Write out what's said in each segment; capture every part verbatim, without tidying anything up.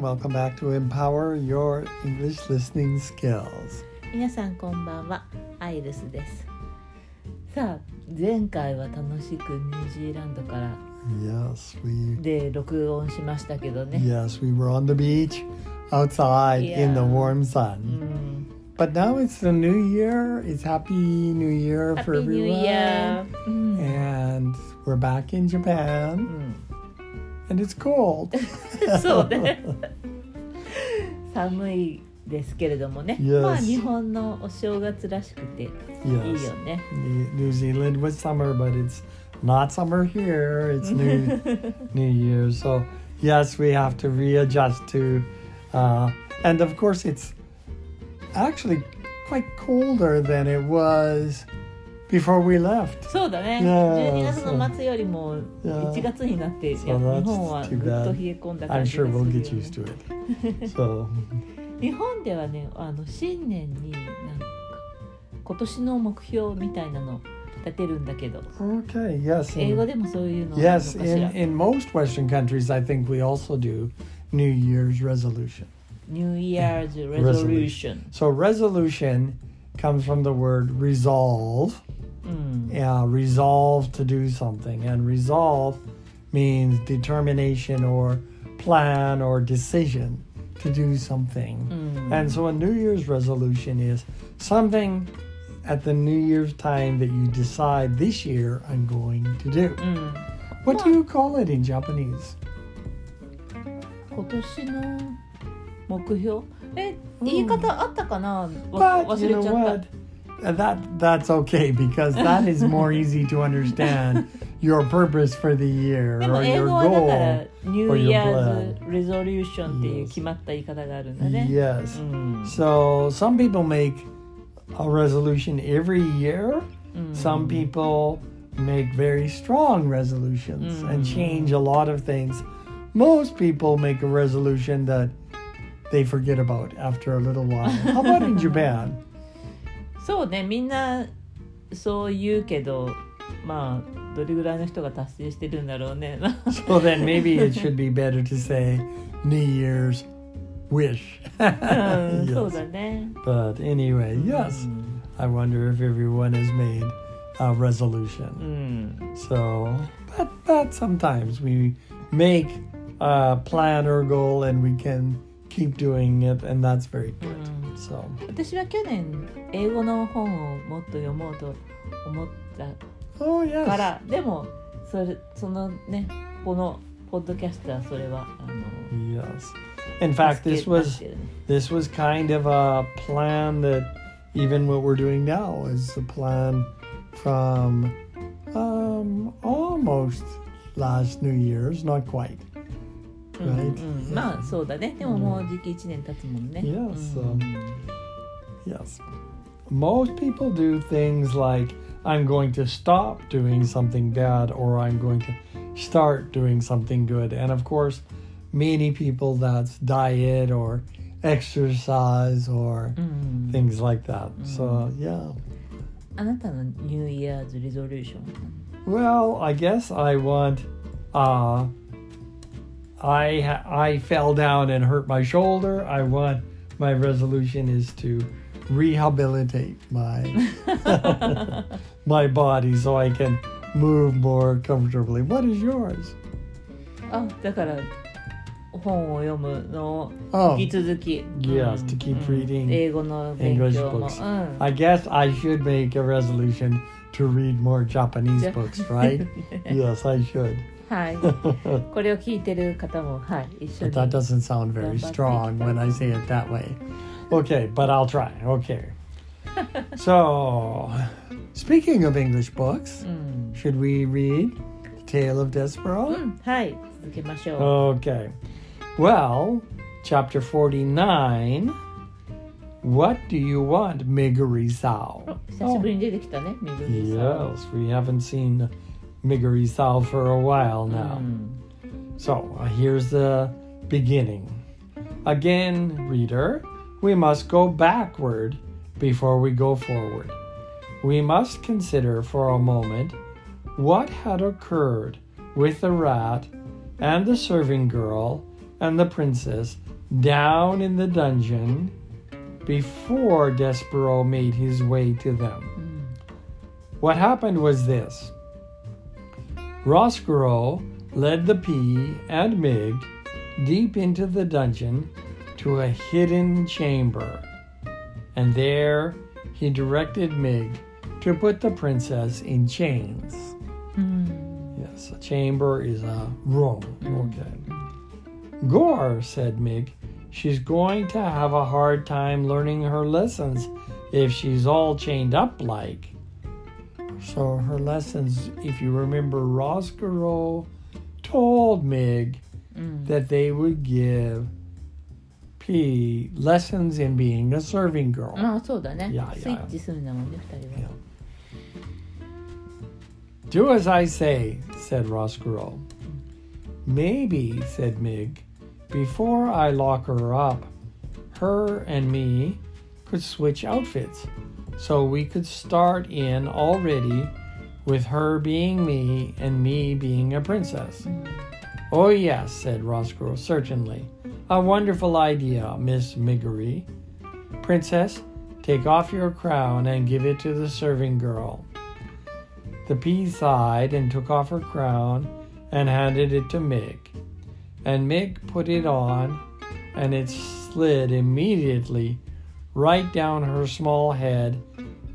and welcome back to Empower Your English Listening Skills. 皆さんこんばんは、アイリスです。さあ、前回は楽しくニュージーランドから、yes, we... で録音しましたけどね。Yes, we were on the beach outside、yeah. in the warm sun.、Mm. But now it's the new year. It's Happy New Year Happy for everyone. New year. And we're back in Japan.、Mm.And it's cold. そうね。寒いですけれどもね。Yes. まあ日本のお正月らしくていいよね。Yes. New Zealand was summer, but it's not summer here. It's New, New Year. So, yes, we have to readjust to... Uh, and of course, it's actually quite colder than it was...Before we left. そうだね。Yeah, じゅうにがつの末よりもいちがつになって、so、日本はぐっと冷え込んだ感じがするよね。I'm sure we'll get used to it. So. 日本ではね、あの新年になんか今年の目標みたいなの立てるんだけど。Okay, yes. 英語でもそういうのあるのかしら。Yes, in, in most Western countries, I think we also do New Year's resolution. New Year's resolution. So resolution comes from the word resolve.Mm. Yeah, resolve to do something. And resolve means determination or plan or decision to do something. Mm. And so a New Year's resolution is something at the New Year's time that you decide this year I'm going to do. Mm. What do you call it in Japanese? 今年の目標? え、言い方あったかな? But, 忘れちゃった。You know what?That, that's okay, because that is more easy to understand your purpose for the year or your goal or your plan. Resolution っていう決まった言い方があるんだね。Yes.、Mm. So some people make a resolution every year.、Mm. Some people make very strong resolutions、mm. and change a lot of things. Most people make a resolution that they forget about after a little while. How about in Japan?そうね、みんなそう言うけど、まあどれぐらいの人が達成してるんだろうね。So then maybe it should be better to say New Year's wish. そうだね。But anyway, yes, I wonder if everyone has made a resolution. So, but, but sometimes we make a plan or goal and we can keep doing it, and that's very good.So. 私は去年英語の本をもっと読もうと思ったから、oh, yes. でもそれそのねこのポッドキャストはそれはあの、yes. In fact, this was this was kind of a plan that even what we're doing now is a plan from、um, almost last New Year's, not quite.Right? うんうん、まあそうだね。でももうじきいちねん経つもんね。Yes,、um, yes. Most people do things like I'm going to stop doing something bad or I'm going to start doing something good. And of course, many people that's diet or exercise or、mm-hmm. things like that.、Mm-hmm. So, yeah. あなたの New Year's resolution? Well, I guess I want... Uh,I, ha- I fell down and hurt my shoulder. I want, my resolution is to rehabilitate my, my body so I can move more comfortably. What is yours? あ、だから本を読むのを引き続き。Yes, to keep reading 英語の勉強も。English books. I guess I should make a resolution to read more Japanese books, right? Yes, I should.はい、これを聞いてる方も、はい、一緒に。But that doesn't sound very strong when I say it that way. Okay, but I'll try. Okay. So, speaking of English books,、うん、should we read The Tale of Despereaux?、うん、はい、続けましょう。Okay. Well, Chapter forty-nine, What do you want, Miggery Sow? 久しぶりに出てきたね、Miggery Sow. Yes, we haven't seen...Miggery Sow for a while now.、Mm. So, uh, here's the beginning. Again, reader, we must go backward before we go forward. We must consider for a moment what had occurred with the rat and the serving girl and the princess down in the dungeon before Despereaux made his way to them. Mm. What happened was this. Roscuro led the pea and Mig deep into the dungeon to a hidden chamber, and there he directed Mig to put the princess in chains. Mm. Yes, a chamber is a room. Mm. Okay. Gore, said Mig, she's going to have a hard time learning her lessons if she's all chained up like. So her lessons, if you remember, Roscuro told Mig mm. that they would give P lessons in being a serving girl. Ah, so that. Yeah, yeah. yeah. Do as I say, said Roscuro. Maybe, said Mig, before I lock her up, her and me could switch outfits. So we could start in already with her being me and me being a princess. Oh yes, said Roscuro, certainly. A wonderful idea, Miss Miggery. Princess, take off your crown and give it to the serving girl. The pea sighed and took off her crown and handed it to Mig. And Mig put it on and it slid immediately right down her small head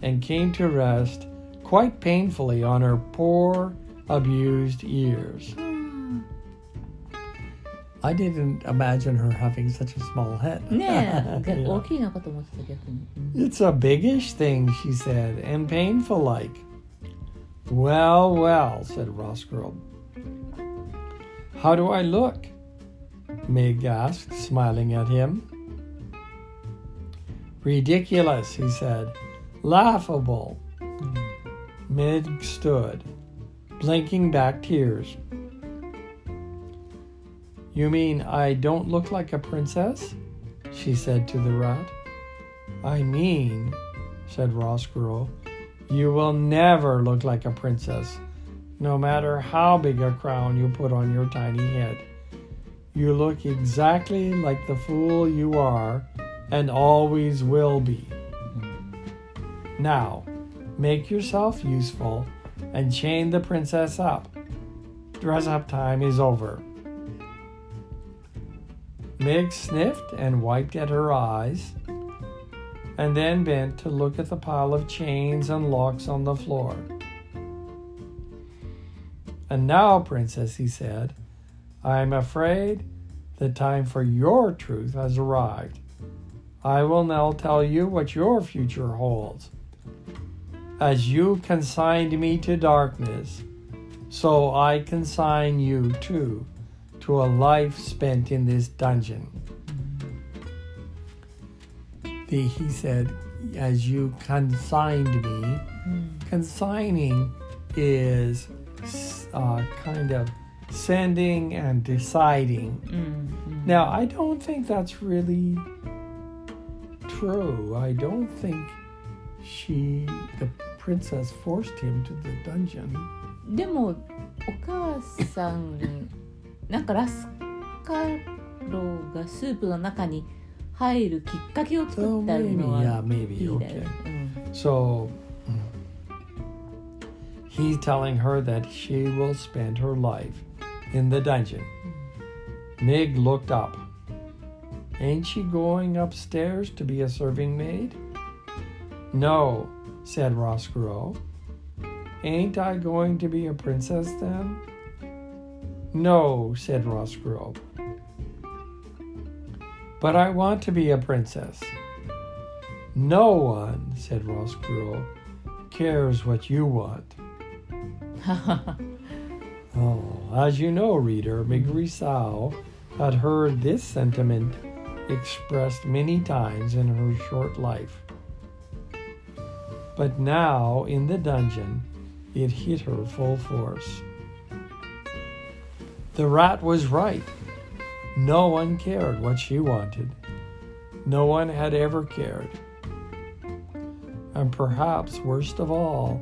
and came to rest quite painfully on her poor, abused ears. I didn't imagine her having such a small head. yeah. It's a biggish thing, she said, and painful-like. Well, well, said Roscuro. How do I look? Mig asked, smiling at him. Ridiculous, he said. Laughable. Mig stood, blinking back tears. You mean I don't look like a princess? She said to the rat. I mean, said Roscuro, you will never look like a princess, no matter how big a crown you put on your tiny head. You look exactly like the fool you are, and always will be. Now, make yourself useful and chain the princess up. Dress-up time is over. Mig sniffed and wiped at her eyes, and then bent to look at the pile of chains and locks on the floor. And now, princess, he said, I am afraid the time for your truth has arrived. I will now tell you what your future holds. As you consigned me to darkness, so I consign you too to a life spent in this dungeon. The, he said, as you consigned me, consigning is uh, kind of sending and deciding. Mm-hmm. Now, I don't think that's really true. I don't think she, the princess, forced him to the dungeon. でも、お母さん、なんかラスカロがスープの中に入るきっかけを作ってあるのは Yeah, maybe, okay. So, he's telling her that she will spend her life in the dungeon. Mig looked up. Ain't she going upstairs to be a serving maid? No, said Roscuro. Ain't I going to be a princess then? No, said Roscuro. But I want to be a princess. No one, said Roscuro, cares what you want. Oh, as you know, reader, Miggery Sow had heard this sentiment expressed many times in her short life. But now, in the dungeon, it hit her full force. The rat was right. No one cared what she wanted. No one had ever cared. And perhaps, worst of all,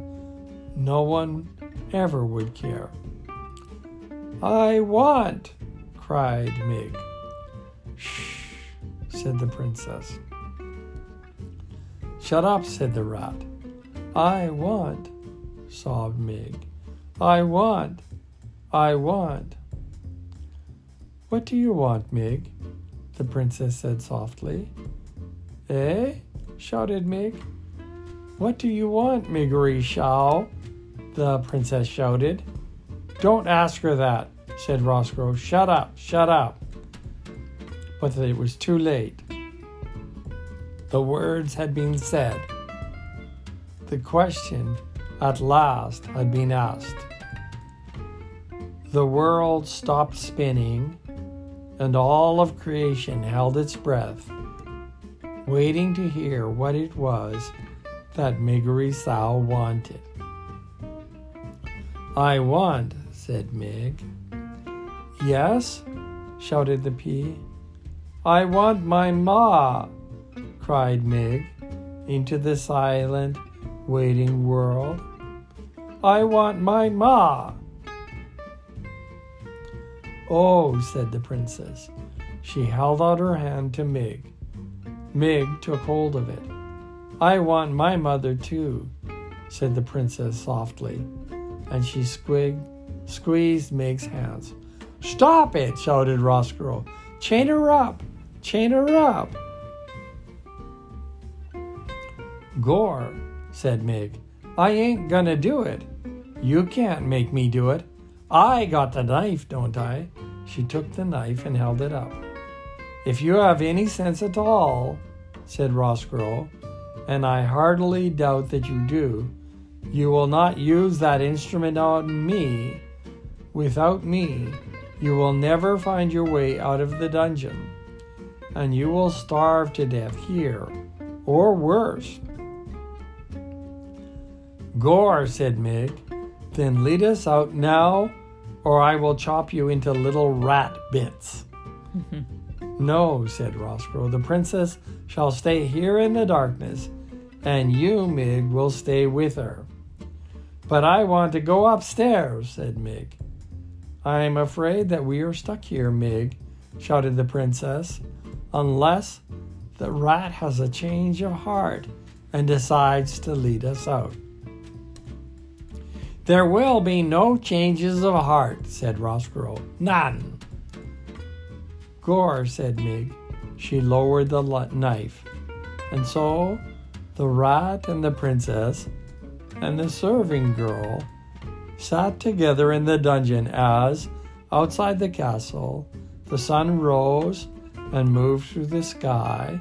no one ever would care. I want, cried Mig. Shh, said the princess. "Shut up," said the rat. "I want," sobbed Mig. "I want, I want." "What do you want, Mig?" the princess said softly. "Eh?" shouted Mig. "What do you want, Miggery Sow?" the princess shouted. "Don't ask her that," said Roscuro. "Shut up, shut up." But it was too late. The words had been said. The question at last had been asked. The world stopped spinning, and all of creation held its breath, waiting to hear what it was that Miggery Sow wanted. "I want," said Mig. "Yes?" shouted the pea. "I want my ma," cried Mig into the silent, waiting world. "I want my ma." "Oh," said the princess. She held out her hand to Mig. Mig took hold of it. "I want my mother too," said the princess softly, and she squigged, squeezed Mig's hands. "Stop it!" shouted Roscuro. "Chain her up! Chain her up!" "Gore," said Mig, "I ain't gonna do it. You can't make me do it. I got the knife, don't I?" She took the knife and held it up. "If you have any sense at all," said Roscuro, "and I heartily doubt that you do, you will not use that instrument on me. Without me, you will never find your way out of the dungeon, and you will starve to death here, or worse." "Gore," said Mig, "then lead us out now, or I will chop you into little rat bits." "No," said Roscuro, "the princess shall stay here in the darkness, and you, Mig, will stay with her." "But I want to go upstairs," said Mig. "I'm afraid that we are stuck here, Mig," shouted the princess, "unless the rat has a change of heart and decides to lead us out." "There will be no changes of heart," said Roscuro. "None." "Gore," said Mig. She lowered the knife. And so the rat and the princess and the serving girl sat together in the dungeon as, outside the castle, the sun rose and moved through the sky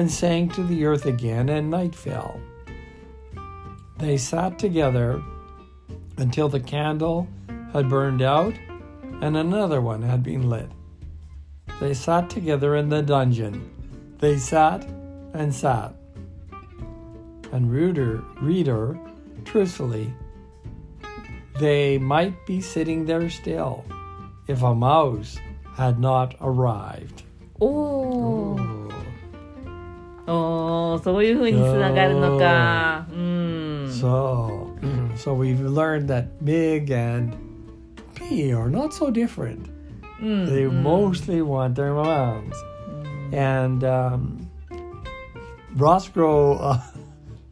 and sank to the earth again, and night fell. They sat together until the candle had burned out and another one had been lit. They sat together in the dungeon. They sat and sat. And reader, reader, truthfully, they might be sitting there still if a mouse had not arrived. Oh. Oh, so so we've learned that Mig and Pea are not so different. Mm, they mm. mostly want their moms. Mm. And um, Roscuro uh,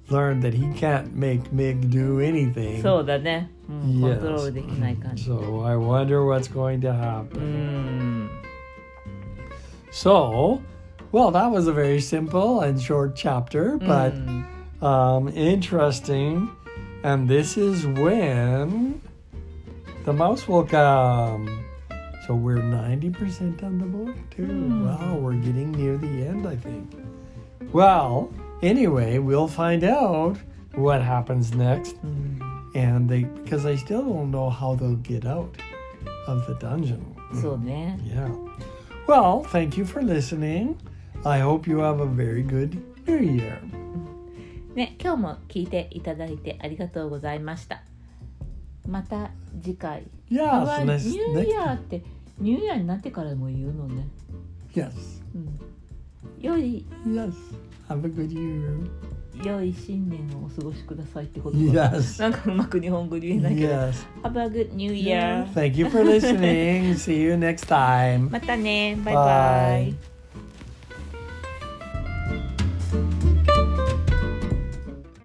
learned that he can't make Mig do anything. So that, yes. So I wonder what's going to happen. Mm. So, well, that was a very simple and short chapter, but mm. um, interesting. And this is when the mouse will come. So we're ninety percent done the book too. Mm. Wow, we're getting near the end, I think. Well, anyway, we'll find out what happens next. Mm. And they, because I still don't know how they'll get out of the dungeon. So then. Yeah. Well, thank you for listening. I hope you have a very good New Year. ね、今日も聞いていただいてありがとうございました。また次回。Yes, next, ニューイヤーってニューイヤーになってからも言うのね。Yes. うん。よい。Yes. Have a good year. 良い新年をお過ごしくださいってことかな。Yes. なんかうまく日本語で言えないけど。Yes. Have a good new year. Thank you for listening. See you next time. またね。バイバイ。